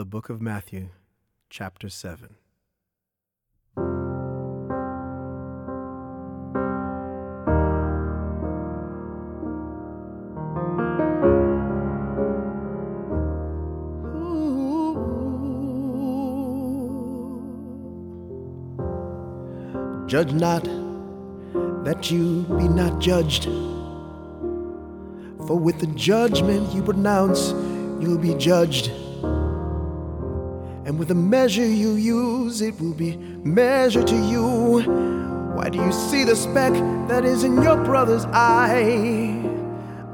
The Book of Matthew, Chapter 7. Judge not, that you be not judged. For with the judgment you pronounce, you'll be judged. And with the measure you use, it will be measured to you. Why do you see the speck that is in your brother's eye,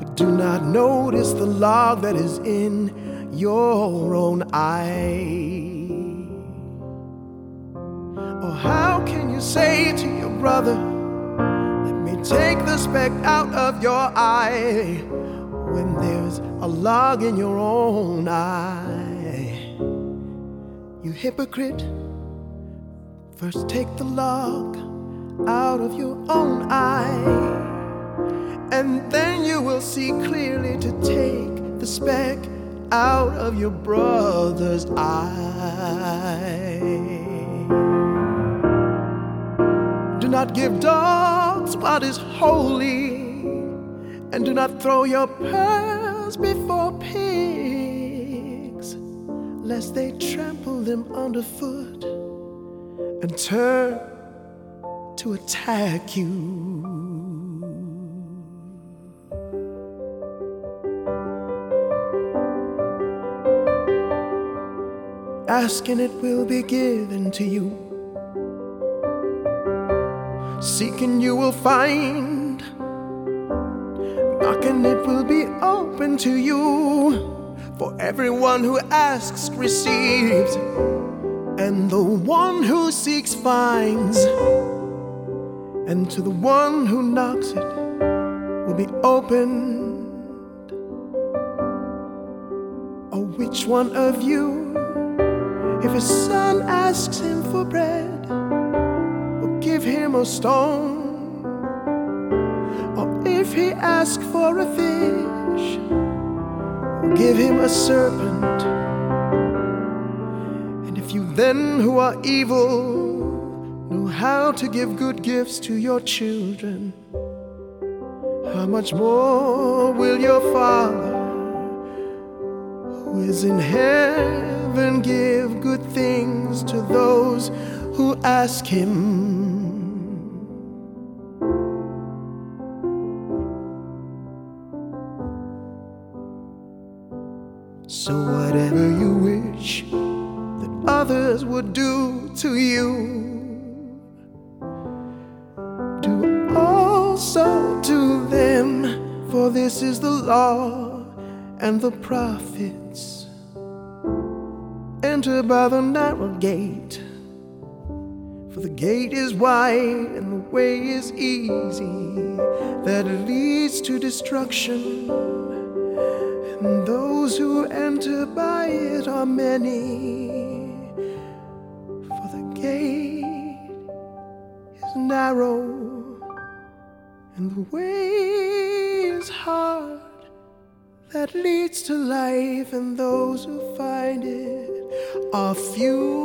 but do not notice the log that is in your own eye? Or how can you say to your brother, let me take the speck out of your eye, when there's a log in your own eye? You hypocrite, first take the log out of your own eye, and then you will see clearly to take the speck out of your brother's eye. Do not give dogs what is holy, and do not throw your pearls before pigs, lest they trample them underfoot and turn to attack you. Ask and it will be given to you. Seek and you will find. Knock and it will be open to you. For everyone who asks receives, and the one who seeks finds, and to the one who knocks it will be opened. Or which one of you, if his son asks him for bread, give him a stone? Or if he asks for a fish, give him a serpent? And if you then, who are evil, know how to give good gifts to your children, how much more will your Father who is in heaven give good things to those who ask him? So whatever you wish that others would do to you, do also to them, for this is the law and the prophets. Enter by the narrow gate, for the gate is wide and the way is easy that leads to destruction, and those who enter by it are many. For the gate is narrow and the way is hard that leads to life, and those who find it are few.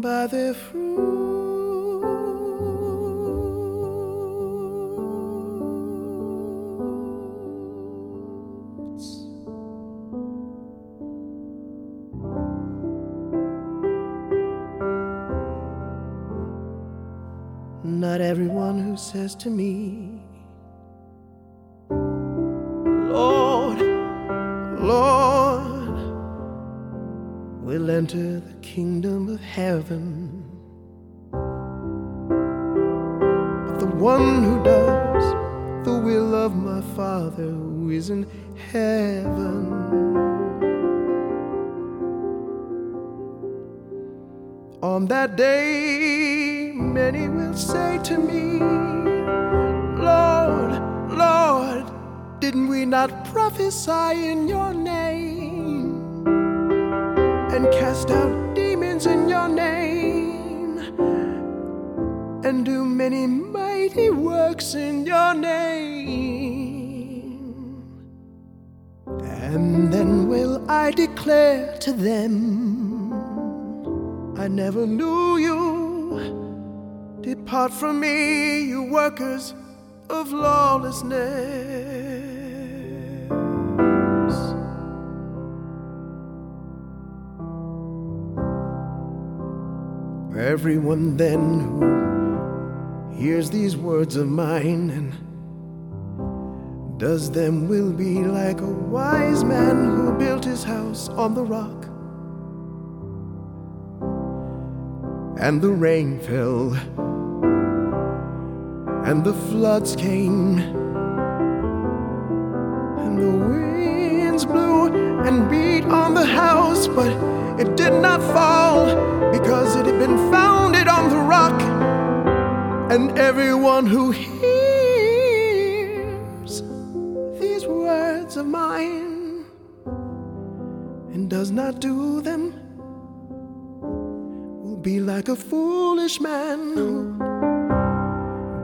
by their fruit. Not everyone who says to me, Lord, Lord, will enter the kingdom of heaven, but the one who does the will of my Father who is in heaven. On that day, many will say to me, Lord, Lord, didn't we not prophesy in your name and cast out demons in your name and do many mighty works in your name? And then will I declare to them, I never knew you. Depart from me, you workers of lawlessness. For everyone then who hears these words of mine and does them will be like a wise man who built his house on the rock. And the rain fell, and the floods came, and the winds blew and beat on the house, but it did not fall, because it had been founded on the rock. And everyone who hears these words of mine and does not do them be like a foolish man who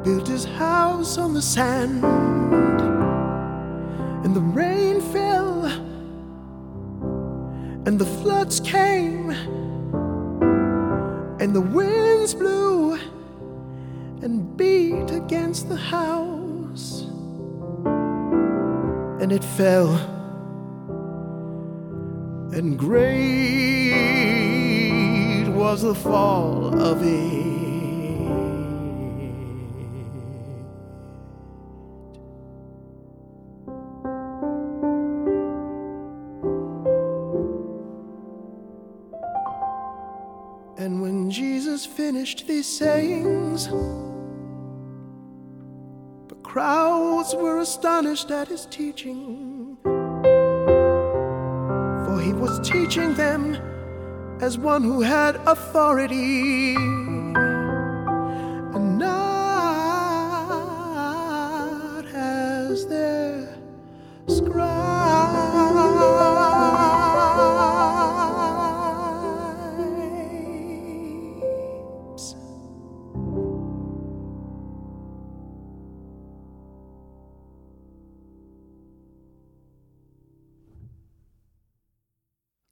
built his house on the sand, and the rain fell, and the floods came, and the winds blew and beat against the house, and it fell, and great was the fall of it. And when Jesus finished these sayings, the crowds were astonished at his teaching, for he was teaching them as one who had authority, and not as their scribes.